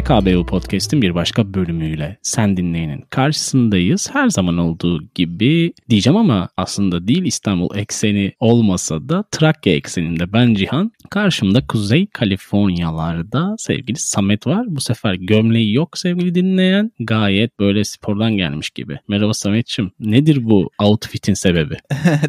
HKBU Podcast'in bir başka bölümüyle Sen Dinleyin'in karşısındayız. Her zaman olduğu gibi diyeceğim ama aslında değil, İstanbul ekseni olmasa da Trakya ekseninde ben Cihan. Karşımda Kuzey Kaliforniyalarda sevgili Samet var. Bu sefer gömleği yok sevgili dinleyen. Gayet böyle spordan gelmiş gibi. Merhaba Samet'ciğim. Nedir bu outfit'in sebebi?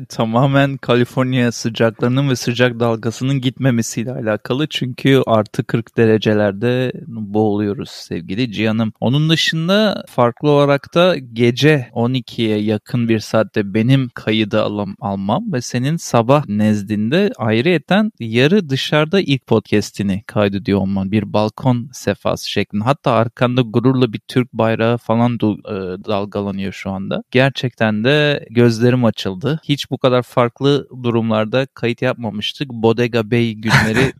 Tamamen Kaliforniya sıcaklarının ve sıcak dalgasının gitmemesiyle alakalı. Çünkü artı 40 derecelerde boğuluyoruz sevgili Cihan'ım. Onun dışında farklı olarak da gece 12'ye yakın bir saatte benim kayıda almam ve senin sabah nezdinde ayrıyeten yarı dışarıda ilk podcast'ini kaydediyor olman. Bir balkon sefası şeklinde. Hatta arkanda gururla bir Türk bayrağı falan dalgalanıyor şu anda. Gerçekten de gözlerim açıldı. Hiç bu kadar farklı durumlarda kayıt yapmamıştık. Bodega Bay günleri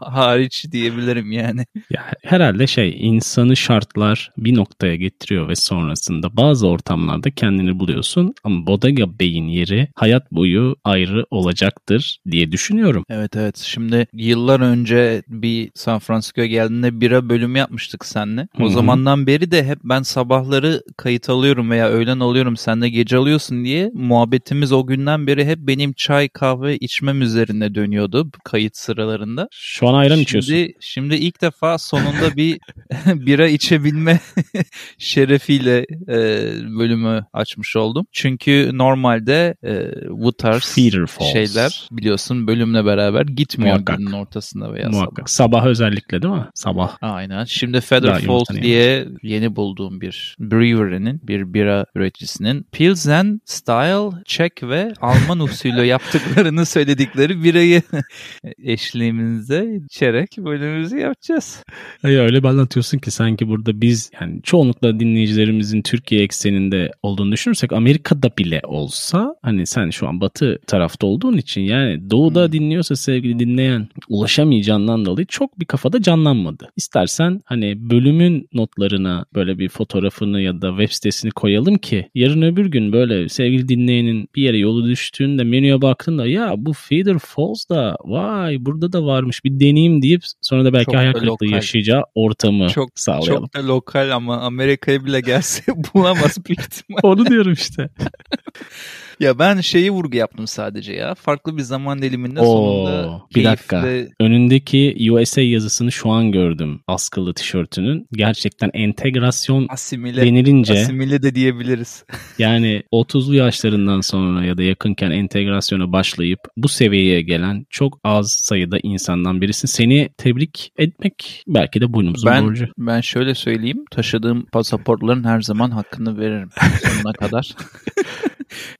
hariç diyebilirim yani. Ya, herhalde insanı şartlar bir noktaya getiriyor ve sonrasında bazı ortamlarda kendini buluyorsun. Ama Bodega Bay'in yeri hayat boyu ayrı olacaktır diye düşünüyorum. Evet. Şimdi yıllar önce bir San Francisco'ya geldiğinde bira bölümü yapmıştık seninle. O zamandan beri de hep ben sabahları kayıt alıyorum veya öğlen alıyorum, sen de gece alıyorsun diye muhabbetimiz o günden beri hep benim çay kahve içmem üzerine dönüyordu kayıt sıralarında. Şu an ayran içiyorsun. Şimdi ilk defa sonunda bir bira içebilme şerefiyle bölümü açmış oldum. Çünkü normalde bu tarz şeyler biliyorsun bölümle beraber gitmiyor günün ortasında veya sabah özellikle, değil mi? Sabah. Aynen. Şimdi Feather Falls diye yeni bulduğum bir brewery'nin, bir bira üreticisinin Pilsen style Çek ve Alman usulü yaptıklarını söyledikleri birayı eşliğimizde içerek bölümümüzü yapacağız. Öyle bir anlatıyorsun ki sanki burada biz çoğunlukla dinleyicilerimizin Türkiye ekseninde olduğunu düşünürsek Amerika'da bile olsa sen şu an batı tarafta olduğun için doğuda dinliyorsa sevgili dinleyen ulaşamayacağından dolayı çok bir kafada canlanmadı. İstersen bölümün notlarına böyle bir fotoğrafını ya da web sitesini koyalım ki yarın öbür gün böyle sevgili dinleyenin bir yere yolu düştüğünde menüye baktığında ya bu Feather Falls'da vay burada da varmış bir deneyim deyip sonra da belki hayal kırıklığı yaşayacağı ortamı sağlayalım. Çok da lokal ama Amerika'ya bile gelse bulamaz bir ihtimalle. Onu diyorum işte. Ya ben vurgu yaptım sadece ya. Farklı bir zaman diliminde sonunda bir dakika. Önündeki USA yazısını şu an gördüm. Askılı tişörtünün. Gerçekten entegrasyon denilince. Asimile de diyebiliriz. 30'lu yaşlarından sonra ya da yakınken entegrasyona başlayıp bu seviyeye gelen çok az sayıda insandan birisin. Seni tebrik etmek belki de boynumuzun borcu. Ben şöyle söyleyeyim. Taşıdığım pasaportların her zaman hakkını veririm. Sonuna kadar.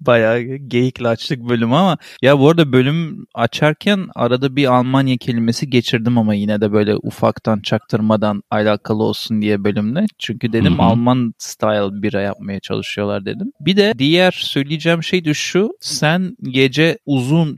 Bayağı geyikle açtık bölümü ama bu arada bölüm açarken arada bir Almanya kelimesi geçirdim ama yine de böyle ufaktan çaktırmadan alakalı olsun diye bölümle. Çünkü dedim Alman style bira yapmaya çalışıyorlar dedim. Bir de diğer söyleyeceğim şey de şu. Sen gece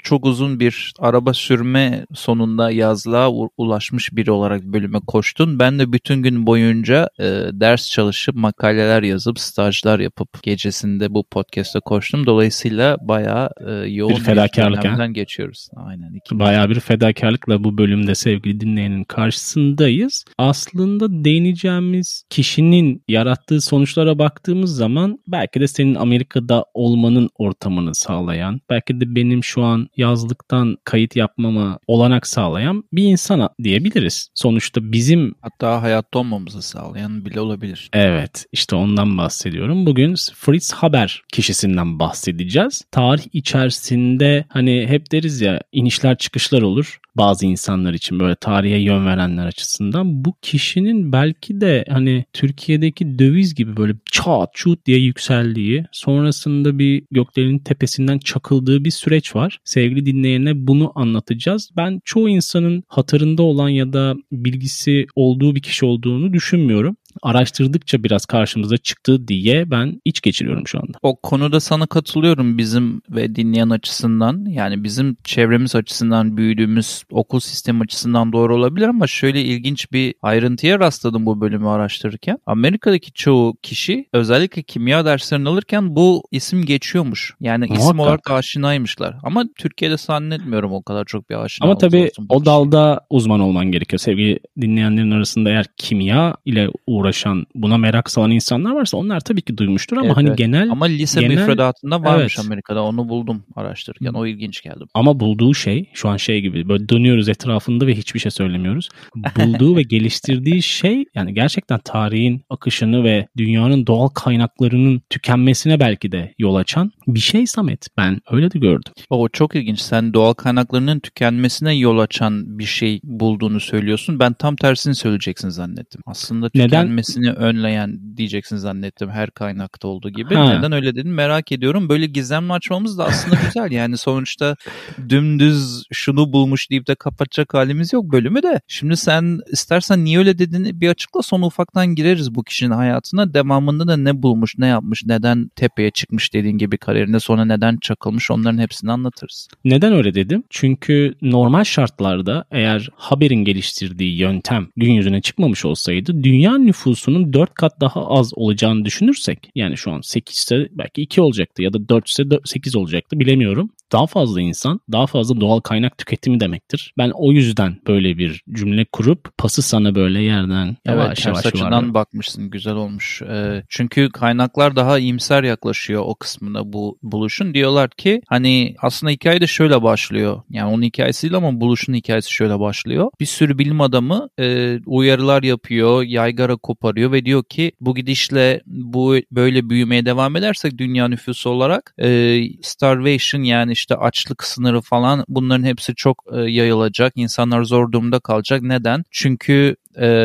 çok uzun bir araba sürme sonunda yazlığa ulaşmış biri olarak bölüme koştun. Ben de bütün gün boyunca ders çalışıp makaleler yazıp stajlar yapıp gecesinde bu podcast'a koştum. Dolayısıyla bayağı yoğun bir dönemden geçiyoruz. Aynen. Bayağı bir fedakarlıkla bu bölümde sevgili dinleyenin karşısındayız. Aslında değineceğimiz kişinin yarattığı sonuçlara baktığımız zaman belki de senin Amerika'da olmanın ortamını sağlayan, belki de benim şu an yazlıktan kayıt yapmama olanak sağlayan bir insana diyebiliriz. Sonuçta bizim hatta hayatta olmamızı sağlayan bile olabilir. Evet. İşte ondan bahsediyorum. Bugün Fritz Haber kişisinden bahsedeceğiz. Tarih içerisinde hep deriz ya inişler çıkışlar olur. Bazı insanlar için böyle tarihe yön verenler açısından bu kişinin belki de Türkiye'deki döviz gibi böyle çat çut diye yükseldiği, sonrasında bir göklerin tepesinden çakıldığı bir süreç var. Sevgili dinleyene bunu anlatacağız. Ben çoğu insanın hatırında olan ya da bilgisi olduğu bir kişi olduğunu düşünmüyorum. araştırdıkça biraz karşımıza çıktı diye ben iç geçiriyorum şu anda. O konuda sana katılıyorum bizim ve dinleyen açısından. Yani bizim çevremiz açısından, büyüdüğümüz okul sistemi açısından doğru olabilir ama şöyle ilginç bir ayrıntıya rastladım bu bölümü araştırırken. Amerika'daki çoğu kişi özellikle kimya derslerini alırken bu isim geçiyormuş. Yani muhakkak isim olarak aşinaymışlar. Ama Türkiye'de zannetmiyorum o kadar çok bir aşina. Ama tabii o dalda uzman olman gerekiyor. Sevgili dinleyenlerin arasında eğer kimya ile uğraşan, buna merak salan insanlar varsa onlar tabii ki duymuştur ama evet, hani genel... Ama lise müfredatında varmış evet. Amerika'da onu buldum araştırırken. O ilginç geldi. Ama bulduğu şey şu an şey gibi böyle dönüyoruz etrafında ve hiçbir şey söylemiyoruz. Bulduğu ve geliştirdiği şey yani gerçekten tarihin akışını ve dünyanın doğal kaynaklarının tükenmesine belki de yol açan bir şey Samet. Ben öyle de gördüm. O çok ilginç. Sen doğal kaynaklarının tükenmesine yol açan bir şey bulduğunu söylüyorsun. Ben tam tersini söyleyeceksin zannettim. Aslında tükenmesini önleyen diyeceksin zannettim her kaynakta olduğu gibi. Ha. Neden öyle dedin merak ediyorum. Böyle gizemli açmamız da aslında güzel. Yani sonuçta dümdüz şunu bulmuş deyip de kapatacak halimiz yok bölümü de. Şimdi sen istersen niye öyle dediğini bir açıkla sonra ufaktan gireriz bu kişinin hayatına. Devamında da ne bulmuş, ne yapmış, neden tepeye çıkmış dediğin gibi kariyerinde sonra neden çakılmış onların hepsini anlatırız. Neden öyle dedim? Çünkü normal şartlarda eğer Haber'in geliştirdiği yöntem gün yüzüne çıkmamış olsaydı dünya nüfusunun 4 kat daha az olacağını düşünürsek yani şu an 8 ise belki 2 olacaktı ya da 4 ise 8 olacaktı bilemiyorum. Daha fazla insan, daha fazla doğal kaynak tüketimi demektir. Ben o yüzden böyle bir cümle kurup pası sana böyle yerden yavaş yavaş açıdan bakmışsın. Güzel olmuş. Çünkü kaynaklar daha iyimser yaklaşıyor o kısmına bu buluşun. Diyorlar ki hani aslında hikaye de şöyle başlıyor. Yani onun hikayesi değil ama buluşun hikayesi şöyle başlıyor. Bir sürü bilim adamı uyarılar yapıyor, yaygara koparıyor ve diyor ki bu gidişle bu böyle büyümeye devam edersek dünya nüfusu olarak starvation yani işte açlık sınırı falan bunların hepsi çok yayılacak. İnsanlar zor durumda kalacak. Neden? Çünkü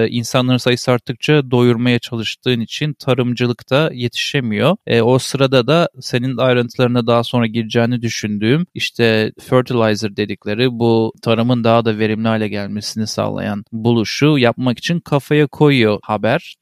insanların sayısı arttıkça doyurmaya çalıştığın için tarımcılıkta yetişemiyor. O sırada da senin ayrıntılarına daha sonra gireceğini düşündüğüm işte fertilizer dedikleri bu tarımın daha da verimli hale gelmesini sağlayan buluşu yapmak için kafaya koyuyor Haber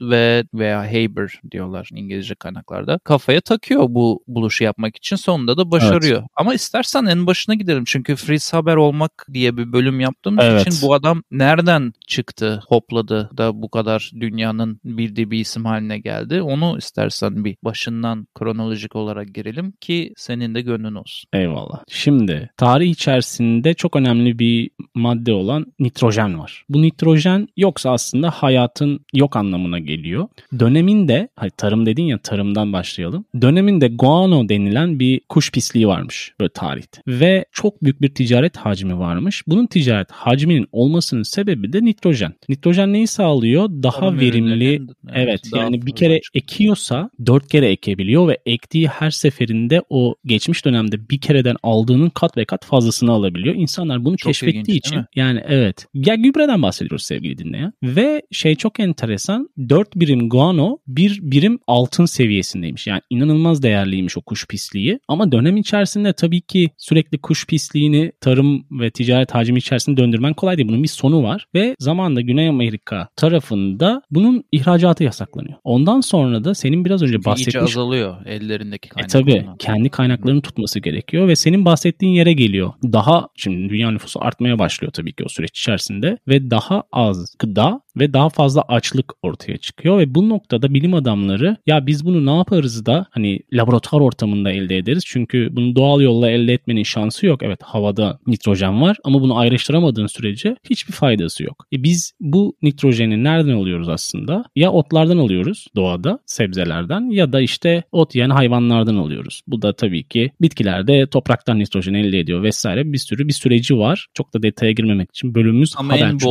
veya Haber diyorlar İngilizce kaynaklarda. Kafaya takıyor bu buluşu yapmak için. Sonunda da başarıyor. Evet. Ama istersen en başına gidelim. Çünkü Fritz Haber olmak diye bir bölüm yaptığımız evet. için bu adam nereden çıktı? Hopladı da bu kadar dünyanın bildiği bir isim haline geldi. Onu istersen bir başından kronolojik olarak girelim ki senin de gönlün olsun. Eyvallah. Şimdi tarih içerisinde çok önemli bir madde olan nitrojen var. Bu nitrojen yoksa aslında hayatın yok anlamına geliyor. Döneminde, tarım dedin ya tarımdan başlayalım. Döneminde guano denilen bir kuş pisliği varmış böyle tarihte. Ve çok büyük bir ticaret hacmi varmış. Bunun ticaret hacminin olmasının sebebi de nitrojen. Nitrojen neyi sağlıyor? Daha verimli. Evet yani bir kere ekiyorsa 4 kere ekebiliyor ve ektiği her seferinde o geçmiş dönemde bir kereden aldığının kat ve kat fazlasını alabiliyor. İnsanlar bunu çok keşfettiği ilginç, için yani evet. Ya gübreden bahsediyoruz sevgili dinleyen. Ve şey çok enteresan 4 birim guano 1 birim altın seviyesindeymiş. Yani inanılmaz değerliymiş o kuş pisliği. Ama dönem içerisinde tabii ki sürekli kuş pisliğini tarım ve ticaret hacmi içerisinde döndürmen kolay değil. Bunun bir sonu var ve zamanla Güney Amerika tarafında bunun ihracatı yasaklanıyor. Ondan sonra da senin biraz önce bahsettiğin... İyice azalıyor ellerindeki kaynaklar. Tabii kendi kaynaklarını tutması gerekiyor ve senin bahsettiğin yere geliyor. Daha şimdi dünya nüfusu artmaya başlıyor tabii ki o süreç içerisinde ve daha az gıda ve daha fazla açlık ortaya çıkıyor ve bu noktada bilim adamları ya biz bunu ne yaparız da hani laboratuvar ortamında elde ederiz çünkü bunu doğal yolla elde etmenin şansı yok. Evet havada nitrojen var ama bunu ayrıştıramadığın sürece hiçbir faydası yok. Biz bu nitrojeni nereden alıyoruz aslında? Ya otlardan alıyoruz doğada, sebzelerden ya da işte ot yiyen hayvanlardan alıyoruz. Bu da tabii ki bitkilerde topraktan nitrojen elde ediyor vesaire bir süreci var. Çok da detaya girmemek için bölümümüz ama Haber çünkü.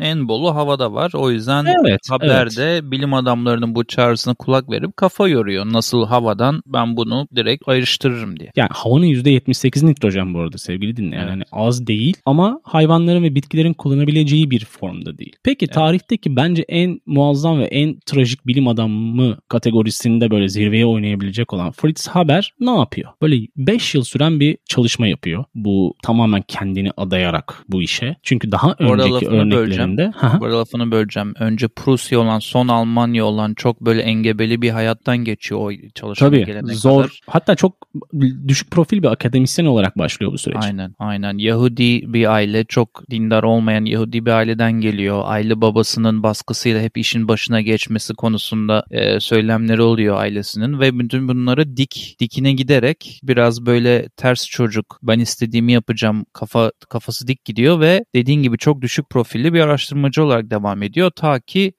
En bolu havada var. O yüzden evet, Haber'de evet. bilim adamlarının bu çağrısına kulak verip kafa yoruyor. Nasıl havadan ben bunu direkt ayrıştırırım diye. Yani havanın %78 nitrojen bu arada sevgili dinleyen. Evet. Yani az değil ama hayvanların ve bitkilerin kullanabileceği bir formda değil. Peki tarihteki bence en muazzam ve en trajik bilim adamı kategorisinde böyle zirveye oynayabilecek olan Fritz Haber ne yapıyor? Böyle 5 yıl süren bir çalışma yapıyor. Bu tamamen kendini adayarak bu işe. Çünkü daha önceki örneklerinde... Bu arada lafını böleceğim. Önce Prusya olan, son Almanya olan, çok böyle engebeli bir hayattan geçiyor o çalışan gelene kadar. Tabii zor. Hatta çok düşük profil bir akademisyen olarak başlıyor bu süreç. Aynen. Yahudi bir aile, çok dindar olmayan Yahudi bir aileden geliyor. Aile babasının baskısıyla hep işin başına geçmesi konusunda söylemleri oluyor ailesinin ve bütün bunları dikine giderek biraz böyle ters çocuk, ben istediğimi yapacağım kafası dik gidiyor ve dediğin gibi çok düşük profilli bir araştırmacı olarak devam ediyor. Ta ki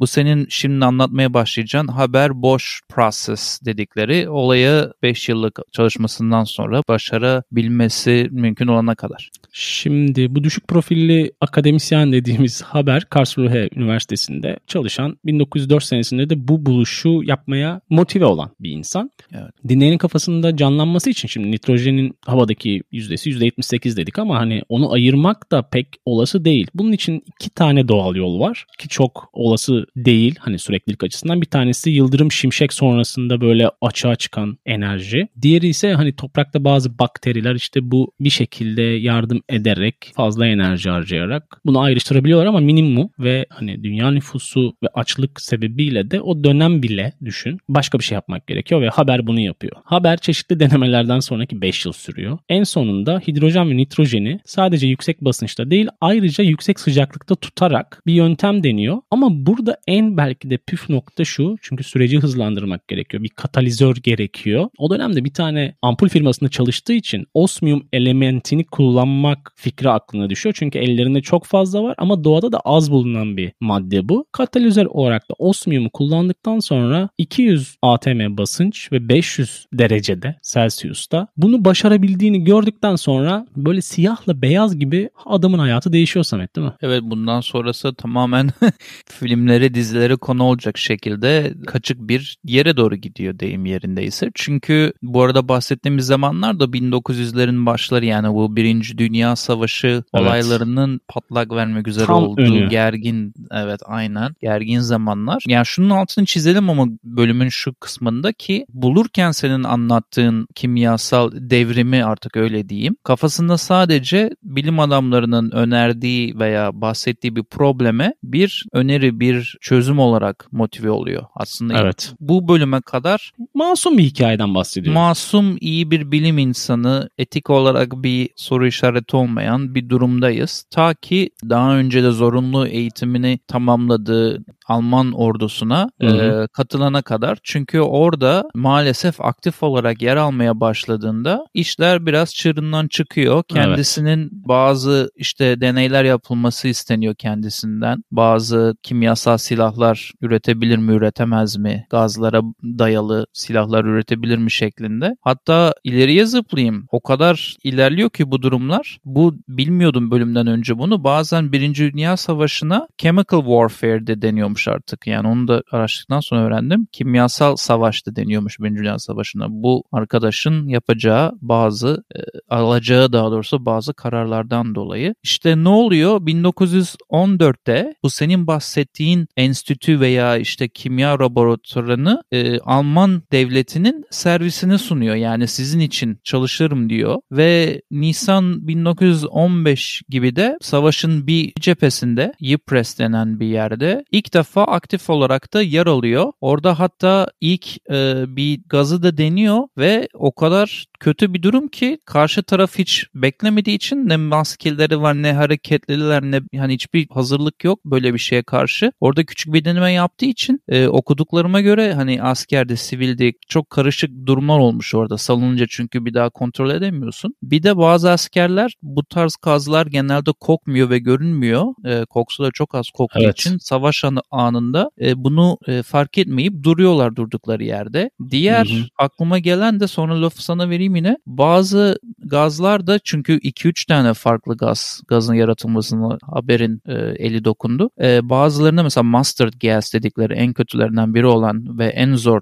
bu senin şimdi anlatmaya başlayacağın Haber-Bosch process dedikleri olaya 5 yıllık çalışmasından sonra başarabilmesi mümkün olana kadar. Şimdi bu düşük profilli akademisyen dediğimiz Haber, Karlsruhe Üniversitesi'nde çalışan, 1904 senesinde de bu buluşu yapmaya motive olan bir insan. Evet. Dinleyenin kafasında canlanması için şimdi nitrojenin havadaki yüzdesi %78 dedik ama hani onu ayırmak da pek olası değil. Bunun için 2 tane doğal yol var ki çok olası değil hani süreklilik açısından. Bir tanesi yıldırım şimşek sonrasında böyle açığa çıkan enerji. Diğeri ise hani toprakta bazı bakteriler işte bu bir şekilde yardım ederek fazla enerji harcayarak bunu ayrıştırabiliyorlar ama minimum ve hani dünya nüfusu ve açlık sebebiyle de o dönem bile düşün başka bir şey yapmak gerekiyor ve Haber bunu yapıyor. Haber çeşitli denemelerden sonraki 5 yıl sürüyor. En sonunda hidrojen ve nitrojeni sadece yüksek basınçta değil ayrıca yüksek sıcaklıkta tutarak bir yöntem deniyor. Ama burada en belki de püf nokta şu, çünkü süreci hızlandırmak gerekiyor. Bir katalizör gerekiyor. O dönemde bir tane ampul firmasında çalıştığı için osmiyum elementini kullanmak fikri aklına düşüyor. Çünkü ellerinde çok fazla var ama doğada da az bulunan bir madde bu. Katalizör olarak da osmiyumu kullandıktan sonra 200 atm basınç ve 500 derecede Celsius'ta bunu başarabildiğini gördükten sonra böyle siyahla beyaz gibi adamın hayatı değişiyor Samet, değil mi? Evet, bundan sonrası tamamen filmlere, dizilere konu olacak şekilde kaçık bir yere doğru gidiyor deyim yerindeyse. Çünkü bu arada bahsettiğimiz zamanlar da 1900'lerin başları, yani bu Birinci Dünya Savaşı olaylarının patlak vermek üzere tam olduğu önü. Gergin zamanlar. Yani şunun altını çizelim ama bölümün şu kısmında ki bulurken senin anlattığın kimyasal devrimi, artık öyle diyeyim, kafasında sadece bilim adamlarının önerdiği veya bahsettiği bir probleme bir öneri, bir çözüm olarak motive oluyor. Aslında bu bölüme kadar masum bir hikayeden bahsediyoruz. Masum, iyi bir bilim insanı, etik olarak bir soru işareti olmayan bir durumdayız. Ta ki daha önce de zorunlu eğitimini tamamladığı Alman ordusuna katılana kadar. Çünkü orada maalesef aktif olarak yer almaya başladığında işler biraz çığırından çıkıyor. Kendisinin bazı işte deneyler yapılması isteniyor kendisinden. Bazı kimyasal silahlar üretebilir mi, üretemez mi? Gazlara dayalı silahlar üretebilir mi şeklinde. Hatta ileriye zıplayayım. O kadar ilerliyor ki bu durumlar. Bu, bilmiyordum bölümden önce bunu. Bazen Birinci Dünya Savaşı'na chemical warfare de deniyormuş artık. Yani onu da araştırdıktan sonra öğrendim. Kimyasal savaş da deniyormuş Birinci Dünya Savaşı'na. Bu arkadaşın yapacağı bazı alacağı daha doğrusu bazı kararlardan dolayı. İşte ne oluyor? 1914'te bu senin bahsettiğin enstitü veya işte kimya laboratuvarını Alman devletinin servisine sunuyor. Yani sizin için çalışırım diyor ve Nisan 1915 gibi de savaşın bir cephesinde, Ypres denen bir yerde ilk defa aktif olarak da yer alıyor. Orada hatta ilk bir gazı da deniyor ve o kadar kötü bir durum ki karşı taraf hiç beklemediği için ne maskeleri var, ne hareketliler, ne hani hiçbir hazırlık yok böyle bir şeye karşı. Orada küçük bir deneme yaptığı için okuduklarıma göre hani askerde, sivilde çok karışık durumlar olmuş orada. Salınca çünkü bir daha kontrol edemiyorsun. Bir de bazı askerler bu tarz gazlar genelde kokmuyor ve görünmüyor. Koksu da çok az koktuğu için savaş anında bunu fark etmeyip duruyorlar durdukları yerde. Diğer aklıma gelen de, sonra lafı sana vereyim yine, bazı gazlar da, çünkü 2-3 tane farklı gazın yaratılmasına Haber'in eli dokundu. Bazılarında mesela mustard gas dedikleri en kötülerinden biri olan ve en zor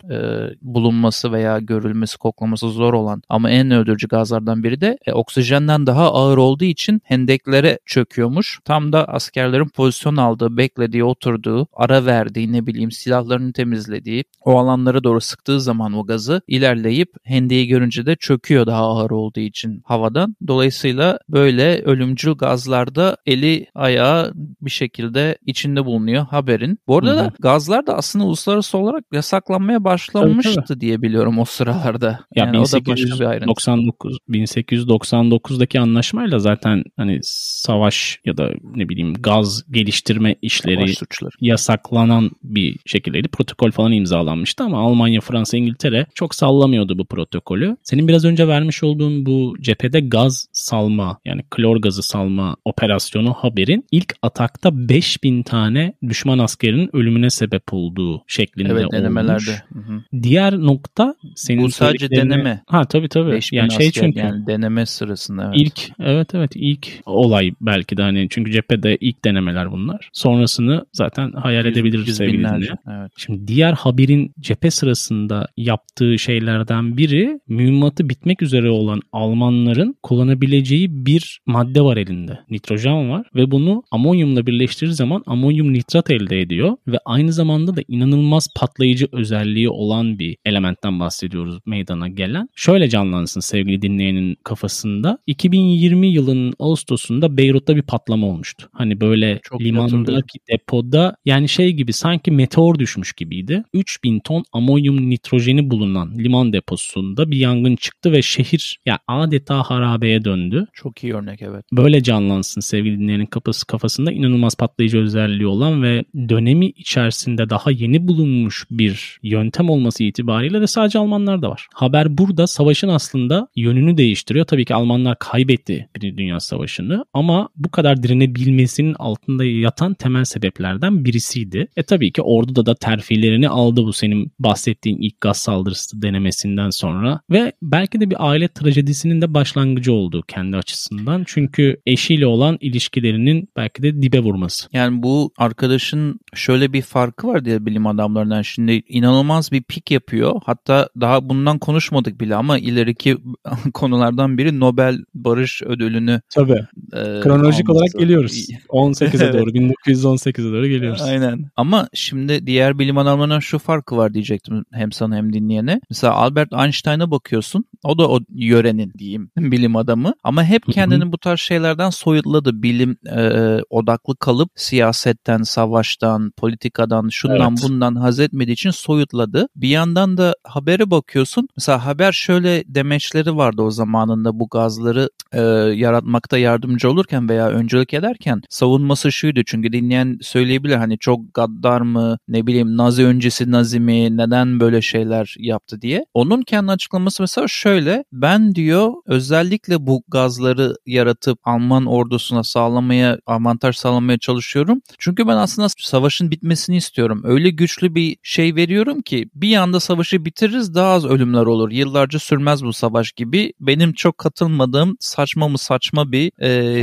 bulunması veya görülmesi, koklaması zor olan ama en öldürücü gazlardan biri de oksijenden daha ağır olduğu için hendeklere çöküyormuş. Tam da askerlerin pozisyon aldığı, beklediği, oturduğu, ara verdiği, ne bileyim silahlarını temizlediği o alanlara doğru sıktığı zaman o gazı ilerleyip hendeyi görünce de çöküyor daha ağır olduğu için gelen havadan. Dolayısıyla böyle ölümcül gazlarda eli ayağı bir şekilde içinde bulunuyor Haber'in. Bu arada da gazlar da aslında uluslararası olarak yasaklanmaya başlamıştı diye biliyorum o sıralarda. Ya yani 1899'daki anlaşmayla zaten hani savaş ya da ne bileyim gaz geliştirme işleri yasaklanan bir şekildeydi. Protokol falan imzalanmıştı ama Almanya, Fransa, İngiltere çok sallamıyordu bu protokolü. Senin biraz önce vermiş olduğun bu cephede gaz salma yani klor gazı salma operasyonu Haber'in ilk atakta 5000 tane düşman askerinin ölümüne sebep olduğu şeklinde olmuş. Denemelerde. Hı-hı. Diğer nokta senin bu sadece deneme. Ha tabii. 5000 yani asker çünkü, yani deneme sırasında. Evet. İlk olay belki de hani çünkü cephede ilk denemeler bunlar. Sonrasını zaten hayal edebiliriz sevgili. Evet. Şimdi diğer Haber'in cephe sırasında yaptığı şeylerden biri mühimmatı bitmek üzere olan Almanların kullanabileceği bir madde var elinde. Nitrojen var ve bunu amonyumla birleştirir zaman amonyum nitrat elde ediyor ve aynı zamanda da inanılmaz patlayıcı özelliği olan bir elementten bahsediyoruz meydana gelen. Şöyle canlansın sevgili dinleyenin kafasında. 2020 yılının Ağustos'unda Beyrut'ta bir patlama olmuştu. Hani böyle çok limandaki depoda yani şey gibi sanki meteor düşmüş gibiydi. 3000 ton amonyum nitrojeni bulunan liman deposunda bir yangın çıktı ve şehir ya adeta harabeye döndü. Çok iyi örnek evet. Böyle canlansın sevgili dinleyenin kafasında inanılmaz patlayıcı özelliği olan ve dönemi içerisinde daha yeni bulunmuş bir yöntem olması itibariyle de sadece Almanlarda var. Haber burada savaşın aslında yönünü değiştiriyor. Tabii ki Almanlar kaybetti Birinci Dünya Savaşı'nı ama bu kadar direnebilmesinin altında yatan temel sebeplerden birisiydi. Tabii ki orduda da terfilerini aldı bu senin bahsettiğin ilk gaz saldırısı denemesinden sonra ve belki de bir aile trajedisinin de başlangıcı oldu kendi açısından. Çünkü eşiyle olan ilişkilerinin belki de dibe vurması. Yani bu arkadaşın şöyle bir farkı var diye bilim adamlarından şimdi inanılmaz bir pik yapıyor. Hatta daha bundan konuşmadık bile ama ileriki konulardan biri Nobel Barış Ödülünü. Tabii. Kronolojik olarak geliyoruz. 18'e doğru 1918'e doğru geliyoruz. Aynen. Ama şimdi diğer bilim adamlarına şu farkı var diyecektim hem sana hem dinleyene. Mesela Albert Einstein'a bakıyorsun. O da o yörenin diyeyim bilim adamı. Ama hep kendini bu tarz şeylerden soyutladı. Bilim odaklı kalıp siyasetten, savaştan, politikadan, şundan bundan haz etmediği için soyutladı. Bir yandan da Haber'e bakıyorsun. Mesela Haber şöyle demeçleri vardı o zamanında bu gazları yaratmakta yardımcı olurken veya öncülük ederken savunması şuydu. Çünkü dinleyen söyleyebilir hani çok gaddar mı, ne bileyim Nazi öncesi Nazi mi, neden böyle şeyler yaptı diye. Onun kendi açıklaması mesela şöyle. Ben diyor özellikle bu gazları yaratıp Alman ordusuna sağlamaya, avantaj sağlamaya çalışıyorum. Çünkü ben aslında savaşın bitmesini istiyorum. Öyle güçlü bir şey veriyorum ki bir anda savaşı bitiririz daha az ölümler olur. Yıllarca sürmez bu savaş gibi. Benim çok katılmadığım saçma bir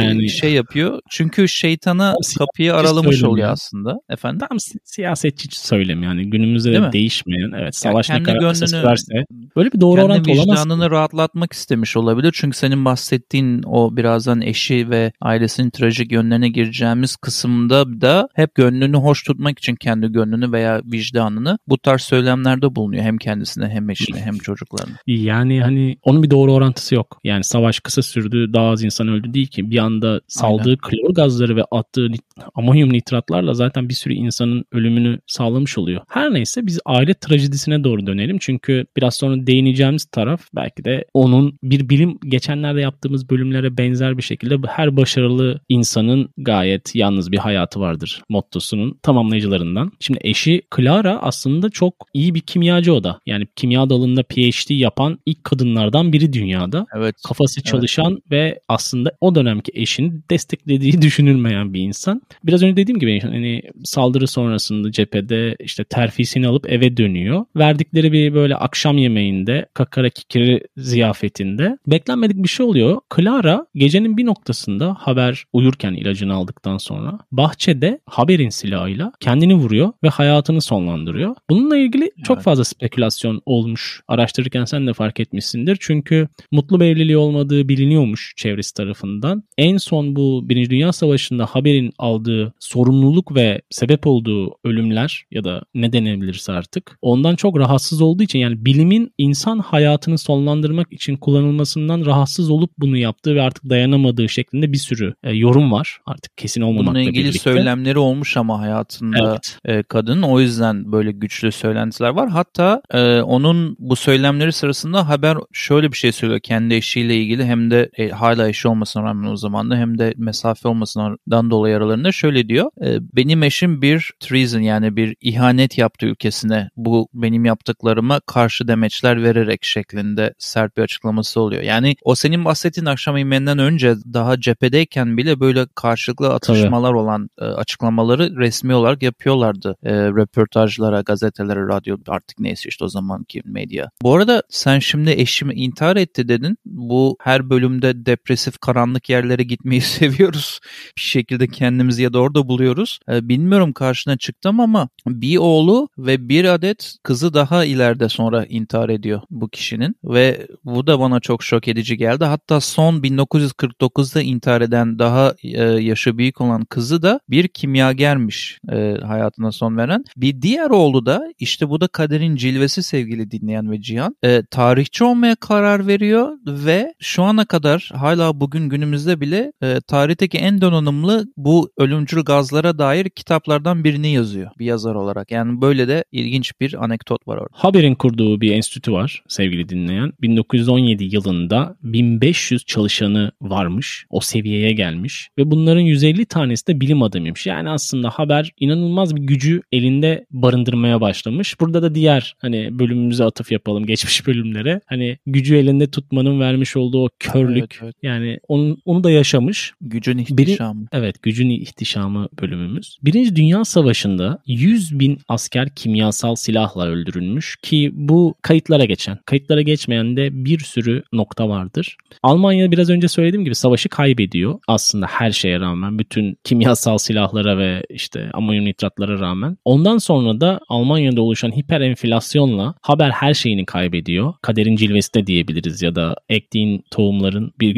yani, şey yapıyor. Çünkü şeytana kapıyı aralamış oluyor aslında. Efendim? Tam siyasetçi söylemi yani günümüzde de değişmeyen. Evet, savaş yani ne kadar kısırlarsa. Böyle bir doğru orantı olamaz. Kendi vicdanını rahatlatmak istemiş olabilir. Çünkü senin bahsettiğin o birazdan eşi ve ailesinin trajik yönlerine gireceğimiz kısımda da hep gönlünü hoş tutmak için kendi gönlünü veya vicdanını bu tarz söylemlerde bulunuyor. Hem kendisine hem eşine hem çocuklarına. Yani hani onun bir doğru orantısı yok. Yani savaş kısa sürdü daha az insan öldü değil ki. Bir anda saldığı klor gazları ve attığı amonyum nitratlarla zaten bir sürü insanın ölümünü sağlamış oluyor. Her neyse biz aile trajedisine doğru dönelim. Çünkü biraz sonra değineceğimiz taraf belki de onun bir bilim geçenlerde yaptığımız bölümlere benzer bir şekilde her başarılı insanın gayet yalnız bir hayatı vardır mottosunun tamamlayıcılarından. Şimdi eşi Clara aslında çok iyi bir kimyacı o da. Yani kimya dalında PhD yapan ilk kadınlardan biri dünyada. Evet. Kafası çalışan ve aslında o dönemki eşini desteklediği düşünülmeyen bir insan. Biraz önce dediğim gibi hani saldırı sonrasında cephede işte terfisini alıp eve dönüyor. Verdikleri bir böyle akşam yemeğinde kakara kikiri ziyafetinde beklenmedik bir şey oluyor. Clara gecenin bir noktasında Haber uyurken ilacını aldıktan sonra bahçede Haber'in silahıyla kendini vuruyor ve hayatını sonlandırıyor. Bununla ilgili çok fazla spekülasyon olmuş. Araştırırken sen de fark etmişsindir. Çünkü mutlu bir evliliği olmadığı biliniyormuş çevresi tarafından. En son bu Birinci Dünya Savaşı'nda Haber'in aldığı sorumluluk ve sebep olduğu ölümler ya da ne denebilirse artık ondan çok rahatsız olduğu için yani bilimin insan hayatını sonlandırmak için kullanılmasından rahatsız olup bunu yaptığı ve artık dayanamadığı şeklinde bir sürü yorum var. Artık kesin olmamakla birlikte. Bununla ilgili söylemleri olmuş ama hayatında kadının, o yüzden böyle güçlü söylentiler var. Hatta onun bu söylemleri sırasında Haber şöyle bir şey söylüyor kendi eşiyle ilgili, hem de hala eşi olmasına rağmen o zamanda, hem de mesafe olmasından dolayı aralarında şöyle diyor. Benim eşim bir treason, yani bir ihanet yaptı ülkesine. Bu benim yaptıklarıma karşı demeçler vererek şeklinde sert bir açıklaması oluyor. Yani o senin bahsettiğin akşam yemeğinden önce, daha cephedeyken bile böyle karşılıklı atışmalar tabii olan açıklamaları resmi olarak yapıyorlardı. Röportajlara, gazetelere, radyo, artık neyse işte o zamanki medya. Bu arada sen şimdi eşim intihar etti dedin. Bu her bölümde depresif, karanlık yerlere gitmeyi seviyoruz. Bir şekilde kendimizi ya da orada buluyoruz. Bilmiyorum karşına çıktım ama bir oğlu ve bir adet kızı daha ileride sonra intihar ediyor bu kişinin ve bu da bana çok şok edici geldi. Hatta son 1949'da intihar eden, daha yaşı büyük olan kızı da bir kimyagermiş hayatına son veren. Bir diğer oğlu da, işte bu da kaderin cilvesi sevgili dinleyen ve Cihan, tarihçi olmaya karar veriyor ve şu ana kadar hala bugün günümüzde bile tarihteki en donanımlı bu ölümcül gazlara dair kitaplardan birini yazıyor bir yazar olarak. Yani böyle de ilginç bir anekdot var orada. Haber'in kurduğu bir enstitü var sevgili dinleyen. 1917 yılında 1500 çalışanı varmış. O seviyeye gelmiş ve bunların 150 tanesi de bilim adamıymış. Yani aslında Haber inanılmaz bir gücü elinde barındırmaya başlamış. Burada da diğer hani bölümümüze atıf yapalım, geçmiş bölümlere. Hani gücü elinde tutmanın vermiş olduğu o körlük. Evet. Yani onu da yaşamış. Gücün ihtişamı. Evet, gücün ihtişamı bölümümüz. Birinci Dünya Savaşı'nda 100 bin asker kimyasal silahla öldürülmüş ki bu kayıtlara geçen. Kayıtlara geçmeyen de bir sürü nokta vardır. Almanya biraz önce söylediğim gibi savaşı kaybediyor. Aslında her şeye rağmen, bütün kimyasal silahlara ve işte amonyonitratlara rağmen. Ondan sonra da Almanya'da oluşan hiperenflasyonla Haber her şeyini kaybediyor. Kaderin cilvesi de diyebiliriz ya da ektiğin tohumların bir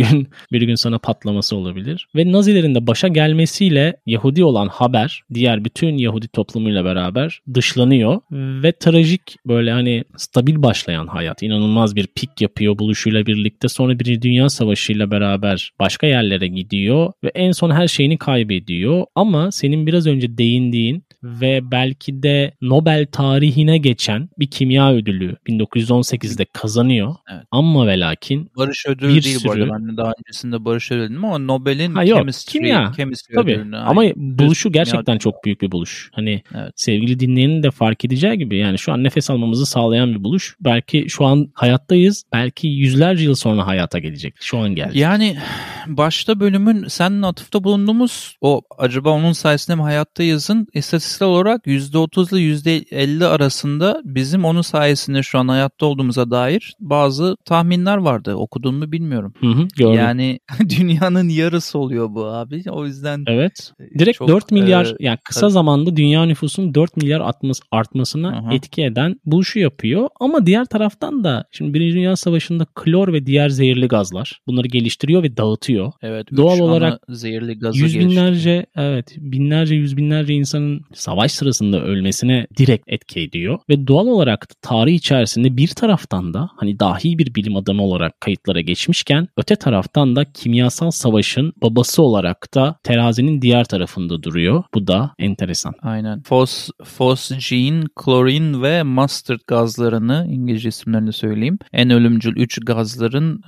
gün sana patlaması olabilir. Ve Nazilerin de başa gelmesiyle Yahudi olan Haber diğer bütün Yahudi toplumuyla beraber dışlanıyor ve trajik, böyle hani stabil başlayan hayat inanılmaz bir pik yapıyor buluşuyla birlikte. Sonra Birinci Dünya Savaşı ile beraber başka yerlere gidiyor ve en son her şeyini kaybediyor. Ama senin biraz önce değindiğin ve belki de Nobel tarihine geçen bir kimya ödülü 1918'de kazanıyor. Evet. Ama ve lakin barış ödülü değil bu arada. Ben daha öncesinde barış ödülü dedim ama Nobel'in chemistry ödülünü. Ama buluşu gerçekten çok büyük bir buluş. Hani evet, sevgili dinleyenin de fark edeceği gibi yani şu an nefes almamızı sağlayan bir buluş. Belki şu an hayattayız. Belki yüzlerce yıl sonra hayata gelecek. Şu an geldi. Yani başta bölümün senin atıfta bulunduğumuz o acaba onun sayesinde mi hayattayız'ın istatistik olarak %30 ile %50 arasında bizim onun sayesinde şu an hayatta olduğumuza dair bazı tahminler vardı. Okudun mu bilmiyorum. Gördüm. Yani dünyanın yarısı oluyor bu abi. O yüzden evet. Direkt çok, 4 milyar yani kısa zamanda dünya nüfusunun 4 milyar artmasına etki eden buluşu yapıyor. Ama diğer taraftan da şimdi Birinci Dünya Savaşı'nda klor ve diğer zehirli gazlar, bunları geliştiriyor ve dağıtıyor. Evet. Doğal olarak zehirli gazı binlerce yüz binlerce insanın savaş sırasında ölmesine direkt etki ediyor ve doğal olarak tarih içerisinde bir taraftan da hani dahi bir bilim adamı olarak kayıtlara geçmişken öte taraftan da kimyasal savaşın babası olarak da terazinin diğer tarafında duruyor. Bu da enteresan. Aynen. Fosgene, klorin ve mustard gazlarını, İngilizce isimlerini söyleyeyim, en ölümcül 3 gazların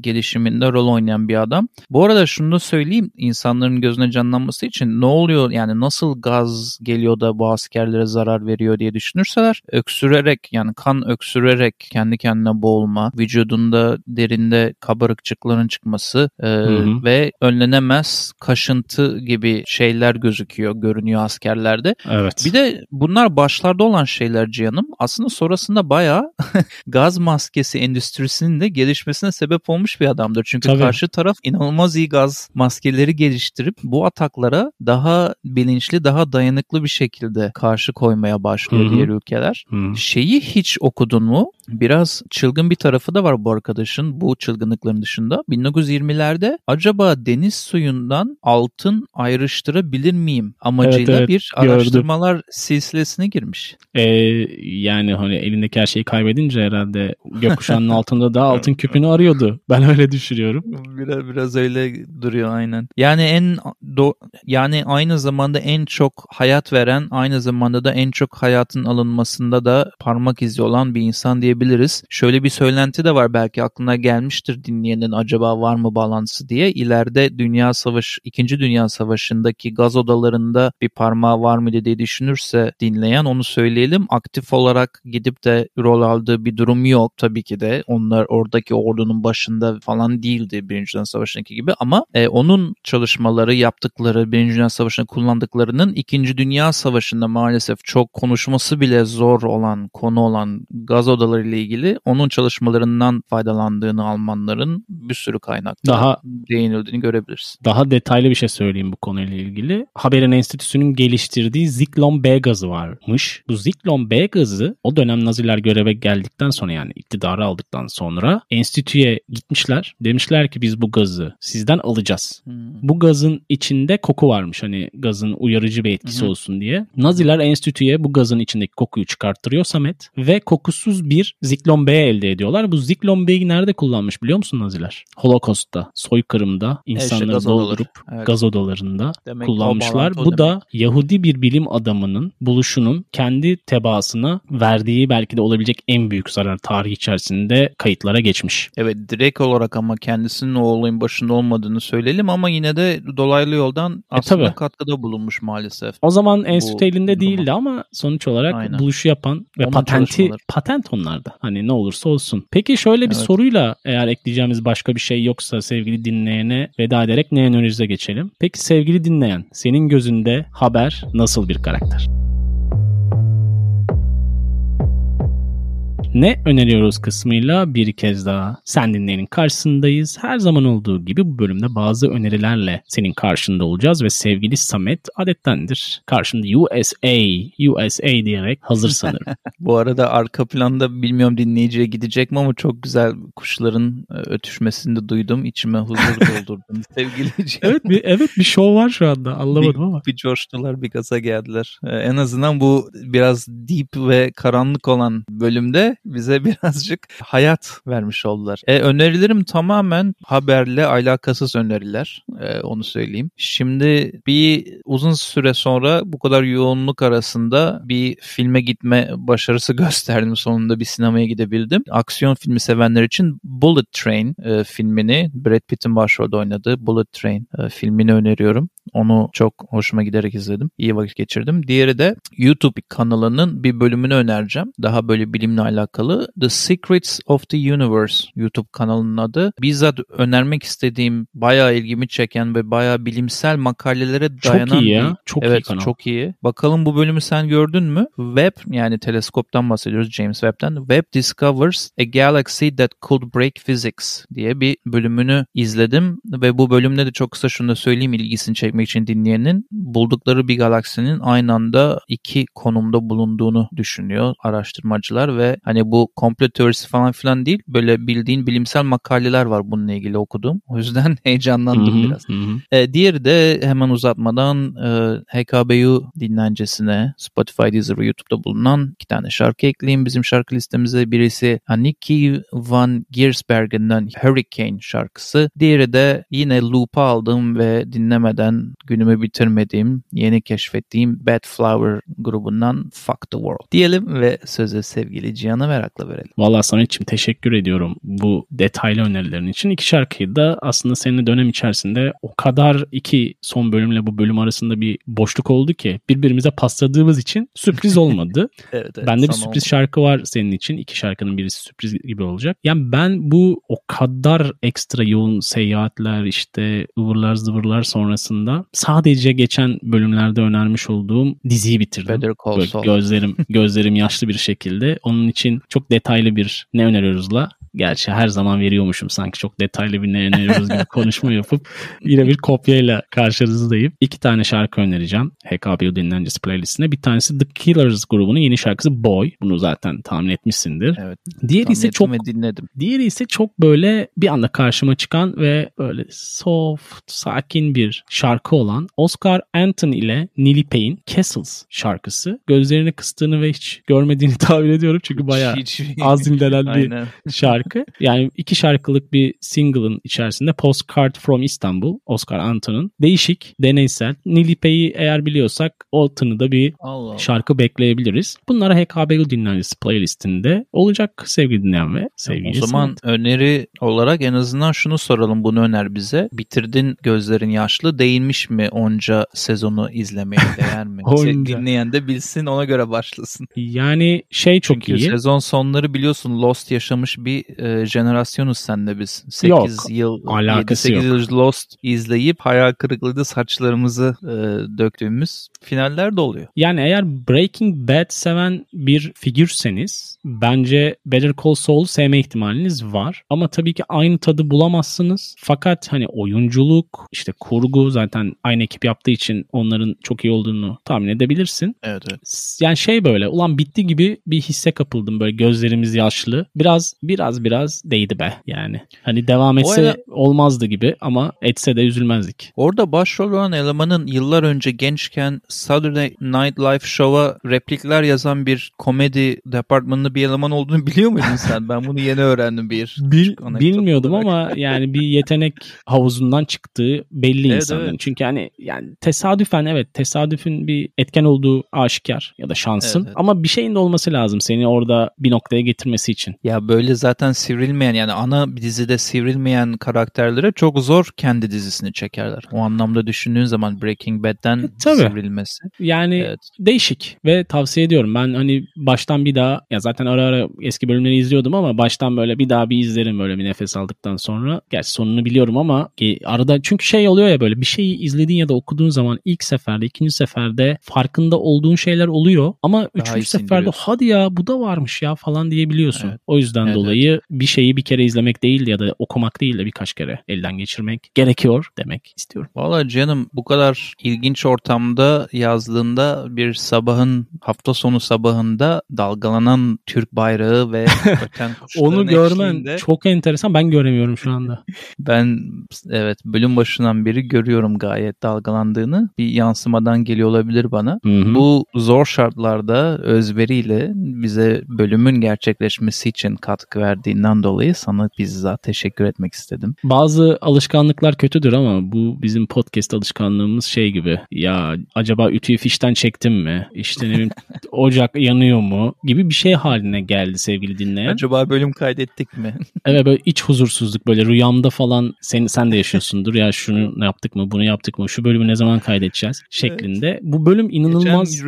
gelişiminde rol oynayan bir adam. Bu arada şunu da söyleyeyim, insanların gözüne canlanması için ne oluyor yani nasıl gaz geliyor da bu askerlere zarar veriyor diye düşünürseler, öksürerek yani kan öksürerek kendi kendine boğulma, vücudunda derinde kabarıkçıkların çıkması ve önlenemez kaşıntı gibi şeyler görünüyor askerlerde. Evet. Bir de bunlar başlarda olan şeyler Cihan'ım. Aslında sonrasında bayağı gaz maskesi endüstrisinin de gelişmesine sebep olmuş bir adamdır. Çünkü karşı taraf inanılmaz iyi gaz maskeleri geliştirip bu ataklara daha bilinçli, daha dayanıklı bir şekilde karşı koymaya başlıyor diğer ülkeler. Şeyi hiç okudun mu? Biraz çılgın bir tarafı da var bu arkadaşın, bu çılgınlıkların dışında. 1920'lerde acaba deniz suyundan altın ayrıştırabilir miyim amacıyla bir araştırmalar silsilesine girmiş. Yani hani elindeki her şeyi kaybedince kaybedince herhalde gökkuşağının altında da altın küpünü arıyordu. Ben öyle düşünüyorum. Biraz öyle duruyor aynen. Yani yani aynı zamanda en çok hayat veren, aynı zamanda da en çok hayatın alınmasında da parmak izi olan bir insan diyebiliriz. Şöyle bir söylenti de var, belki aklına gelmiştir dinleyenin, acaba var mı bağlantısı diye. İleride İkinci Dünya Savaşı'ndaki gaz odalarında bir parmağı var mı diye düşünürse dinleyen, onu söyleyelim. Aktif olarak gidip de rol aldığı bir durum yok tabii ki de. Onlar oradaki ordunun başında falan değildi Birinci Dünya Savaşı'ndaki gibi, ama onun çalışmaları, yaptıkları, Birinci Dünya Savaşı'nda kullandıklarının İkinci Dünya Savaşı'nda maalesef çok konuşması bile zor olan konu olan gaz odaları ile ilgili onun çalışmalarından faydalandığını Almanların bir sürü kaynakta daha değinildiğini görebiliriz. Daha detaylı bir şey söyleyeyim bu konuyla ilgili. Haberin Enstitüsü'nün geliştirdiği Ziklon B gazı varmış. Bu Ziklon B gazı o dönem Naziler göreve geldikten sonra, yani iktidarı aldıktan sonra enstitüye gitmişler. Demişler ki biz bu gazı sizden alacağız. Bu gazın içinde koku varmış. Hani gazın uyarıcı bir etkisi olsun diye. Naziler enstitüye bu gazın içindeki kokuyu çıkarttırıyor Samet ve kokusuz bir Ziklon B elde ediyorlar. Bu Ziklon B'yi nerede kullanmış biliyor musun Naziler? Holocaust'ta, soykırımda, insanları doldurup gaz odalarında kullanmışlar. Bu da Yahudi bir bilim adamının buluşunun kendi tebaasına verdiği belki de olabilecek en büyük zarar, tarihi içerisinde kayıtlara geçmiş. Evet, direkt olarak ama kendisinin o olayın başında olmadığını söyleyelim, ama yine de dolaylı yoldan aslında katkıda bulunmuş maalesef. O zaman enstitü elinde değildi ama sonuç olarak buluşu yapan ve onun patent onlarda. Hani ne olursa olsun. Peki şöyle bir soruyla, eğer ekleyeceğimiz başka bir şey yoksa sevgili dinleyene veda ederek ne önümüze geçelim. Peki sevgili dinleyen, senin gözünde Haber nasıl bir karakter? Ne öneriyoruz kısmıyla bir kez daha Sen Dinleyen'in karşısındayız. Her zaman olduğu gibi bu bölümde bazı önerilerle senin karşında olacağız ve sevgili Samet adettendir karşında USA diyerek hazır sanırım. Bu arada arka planda bilmiyorum dinleyiciye gidecek mi ama çok güzel kuşların ötüşmesini de duydum. İçime huzur doldurdum sevgili. Evet bir şov var şu anda, anlamadım ama. Bir coştular, bir gaza geldiler. En azından bu biraz deep ve karanlık olan bölümde bize birazcık hayat vermiş oldular. Önerilerim tamamen Haber'le alakasız öneriler. Onu söyleyeyim. Şimdi bir uzun süre sonra bu kadar yoğunluk arasında bir filme gitme başarısı gösterdim. Sonunda bir sinemaya gidebildim. Aksiyon filmi sevenler için Bullet Train filmini, Brad Pitt'in başrolde oynadığı Bullet Train filmini öneriyorum. Onu çok hoşuma giderek izledim. İyi vakit geçirdim. Diğeri de YouTube kanalının bir bölümünü önereceğim. Daha böyle bilimle alakalı. The Secrets of the Universe YouTube kanalının adı. Bizzat önermek istediğim, bayağı ilgimi çeken ve bayağı bilimsel makalelere dayanan çok iyi kanal. Çok iyi. Bakalım bu bölümü sen gördün mü? Webb, yani teleskoptan bahsediyoruz, James Webb'den. Webb discovers a galaxy that could break physics diye bir bölümünü izledim ve bu bölümde de çok kısa şunu da söyleyeyim ilgisini çekmek için dinleyenin. Buldukları bir galaksinin aynı anda iki konumda bulunduğunu düşünüyor araştırmacılar ve hani bu komplo teorisi falan filan değil, böyle bildiğin bilimsel makaleler var bununla ilgili okudum. O yüzden heyecanlandım biraz. Diğeri de hemen uzatmadan HKBU Dinlencesi'ne Spotify, Deezer ve YouTube'da bulunan iki tane şarkı ekleyeyim bizim şarkı listemize. Birisi Anneke van Giersbergen'den Hurricane şarkısı. Diğeri de yine loop'a aldım ve dinlemeden günümü bitirmediğim, yeni keşfettiğim Bad Flower grubundan Fuck the World diyelim ve sözü sevgili Cihan'a merakla verelim. Vallahi Samet'ciğim teşekkür ediyorum bu detaylı önerilerin için. İki şarkıyı da aslında seninle dönem içerisinde o kadar iki son bölümle bu bölüm arasında bir boşluk oldu ki birbirimize pasladığımız için sürpriz olmadı. Evet, bende bir sürpriz şarkı var senin için. İki şarkının birisi sürpriz gibi olacak. Yani ben bu o kadar ekstra yoğun seyahatler, işte ıvırlar zıvırlar sonrasında sadece geçen bölümlerde önermiş olduğum diziyi bitirdim. Better Call Saul. Gözlerim yaşlı bir şekilde. Onun için çok detaylı bir ne öneriyoruzla Gerçi her zaman veriyormuşum sanki, çok detaylı bir öneriyoruz gibi konuşma yapıp yine bir kopyayla karşınızdayım. 2 tane şarkı önereceğim HKBU Dinlencesi playlistine. Bir tanesi The Killers grubunun yeni şarkısı Boy. Bunu zaten tahmin etmişsindir. Evet. Diğeri ise çok böyle bir anda karşıma çıkan ve böyle soft, sakin bir şarkı olan Oscar Anton ile Nilipe'in Castles şarkısı. Gözlerini kıstığını ve hiç görmediğini tahmin ediyorum çünkü bayağı az dinlenen bir şarkı. Yani 2 şarkılık bir single'ın içerisinde Postcard from Istanbul, Oscar Anton'un değişik, deneysel. Nilipe'yi eğer biliyorsak o tınıda bir şarkı bekleyebiliriz. Bunlara HKBU Dinlencesi playlistinde olacak sevgili dinleyen ve sevgili sanat. O zaman öneri olarak en azından şunu soralım, bunu öner bize. Bitirdin gözlerin yaşlı, değinmiş mi onca sezonu izlemeye değer mi? Dinleyen de bilsin, ona göre başlasın. Yani çok çünkü iyi. Çünkü sezon sonları biliyorsun Lost yaşamış bir jenerasyonuz senle biz. 7-8 yıl Lost izleyip hayal kırıklığıyla saçlarımızı döktüğümüz finaller de oluyor. Yani eğer Breaking Bad seven bir figürseniz bence Better Call Saul'u sevme ihtimaliniz var. Ama tabii ki aynı tadı bulamazsınız. Fakat hani oyunculuk, işte kurgu zaten aynı ekip yaptığı için onların çok iyi olduğunu tahmin edebilirsin. Evet. Yani böyle ulan bitti gibi bir hisse kapıldım, böyle gözlerimiz yaşlı. Biraz değdi be yani. Hani devam etse olmazdı gibi ama etse de üzülmezdik. Orada başrol olan elemanın yıllar önce gençken Saturday Night Live Show'a replikler yazan bir komedi departmanında bir eleman olduğunu biliyor muydun sen? Ben bunu yeni öğrendim Bilmiyordum ama yani bir yetenek havuzundan çıktığı belli insanların. Evet. Çünkü yani tesadüfün bir etken olduğu aşikar ya da şansın. Evet. Ama bir şeyin de olması lazım seni orada bir noktaya getirmesi için. Ya böyle zaten sivrilmeyen, yani ana dizide sivrilmeyen karakterlere çok zor kendi dizisini çekerler. O anlamda düşündüğün zaman Breaking Bad'den sivrilmesi. Yani değişik ve tavsiye ediyorum. Ben hani baştan bir daha, ya zaten ara ara eski bölümleri izliyordum ama baştan böyle bir daha bir izlerim böyle bir nefes aldıktan sonra. Gerçi sonunu biliyorum ama arada çünkü oluyor ya, böyle bir şeyi izlediğin ya da okuduğun zaman ilk seferde, ikinci seferde farkında olduğun şeyler oluyor. Ama 3. seferde hadi ya bu da varmış ya falan diyebiliyorsun. Evet. O yüzden dolayı bir şeyi bir kere izlemek değil ya da okumak değil de birkaç kere elden geçirmek gerekiyor demek istiyorum. Vallahi canım, bu kadar ilginç ortamda yazlığında bir sabahın, hafta sonu sabahında dalgalanan Türk bayrağı ve öten kuşların onu görmen eşliğinde... çok enteresan. Ben göremiyorum şu anda. Ben bölüm başından beri görüyorum gayet dalgalandığını. Bir yansımadan geliyor olabilir bana. Hı-hı. Bu zor şartlar da özveriyle bize bölümün gerçekleşmesi için katkı verdiğinden dolayı sana bizzat teşekkür etmek istedim. Bazı alışkanlıklar kötüdür ama bu bizim podcast alışkanlığımız gibi. Ya acaba ütüyü fişten çektim mi? İşte ocak yanıyor mu? Gibi bir şey haline geldi sevgili dinleyen. Acaba bölüm kaydettik mi? Evet, böyle iç huzursuzluk, böyle rüyamda falan sen de yaşıyorsundur. Ya şunu yaptık mı? Bunu yaptık mı? Şu bölümü ne zaman kaydedeceğiz? Şeklinde. Evet. Bu bölüm inanılmaz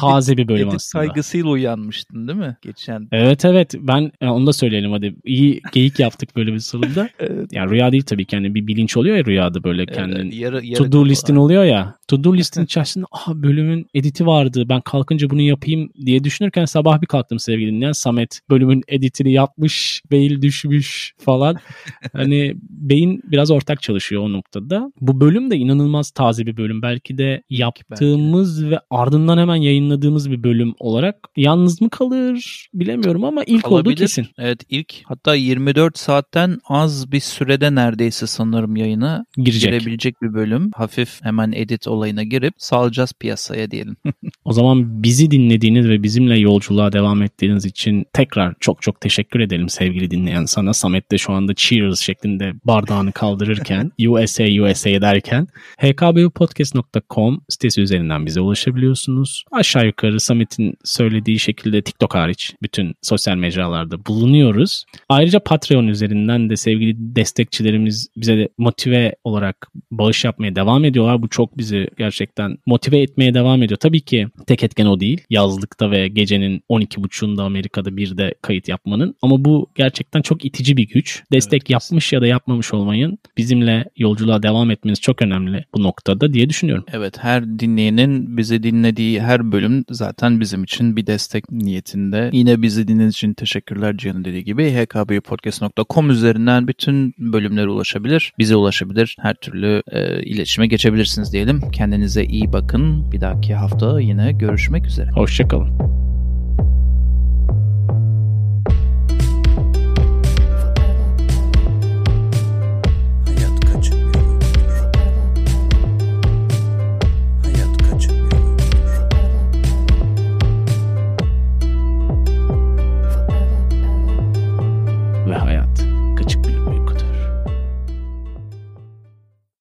taze bir bölüm aslında. Saygısıyla uyanmıştın değil mi? Geçen. Evet. Ben onu da söyleyelim hadi. İyi geyik yaptık bölümün sonunda. Evet. Yani rüya değil tabii ki. Yani bir bilinç oluyor ya rüyada böyle kendin. Yarı to do listin oluyor ya. To do listin içerisinde bölümün editi vardı. Ben kalkınca bunu yapayım diye düşünürken sabah bir kalktım sevgili dinleyen. Samet bölümün editini yapmış. Beyin düşmüş falan. Beyin biraz ortak çalışıyor o noktada. Bu bölüm de inanılmaz taze bir bölüm. Belki de yaptığımız ve ardından hemen yayınladığımız bir bölüm olarak yalnız mı kalır bilemiyorum ama ilk oldu kesin. Evet, ilk, hatta 24 saatten az bir sürede neredeyse sanırım yayına girebilecek bir bölüm. Hafif hemen edit olayına girip salacağız piyasaya diyelim. O zaman bizi dinlediğiniz ve bizimle yolculuğa devam ettiğiniz için tekrar çok çok teşekkür edelim sevgili dinleyen sana. Samet de şu anda cheers şeklinde bardağını kaldırırken USA derken hkbupodcast.com sitesi üzerinden bize ulaşabiliyorsunuz. Aşağı yukarı Samet'in söylediği şekilde TikTok hariç bütün sosyal mecralarda bulunuyoruz. Ayrıca Patreon üzerinden de sevgili destekçilerimiz bize de motive olarak bağış yapmaya devam ediyorlar. Bu çok bizi gerçekten motive etmeye devam ediyor. Tabii ki tek etken o değil. Yazlıkta ve gecenin 12.30'unda Amerika'da bir de kayıt yapmanın. Ama bu gerçekten çok itici bir güç. Destek yapmış ya da yapmamış olmayın. Bizimle yolculuğa devam etmeniz çok önemli bu noktada diye düşünüyorum. Evet, her dinleyenin bizi dinlediği her bölüm zaten bizim için bir destek niyetinde. Yine bizi dinlediğiniz için teşekkürler Cihan'ın dediği gibi. Brewery, hkbupodcast.com üzerinden bütün bölümlere ulaşabilir, bize ulaşabilir, her türlü iletişime geçebilirsiniz diyelim. Kendinize iyi bakın. Bir dahaki hafta yine görüşmek üzere. Hoşça kalın.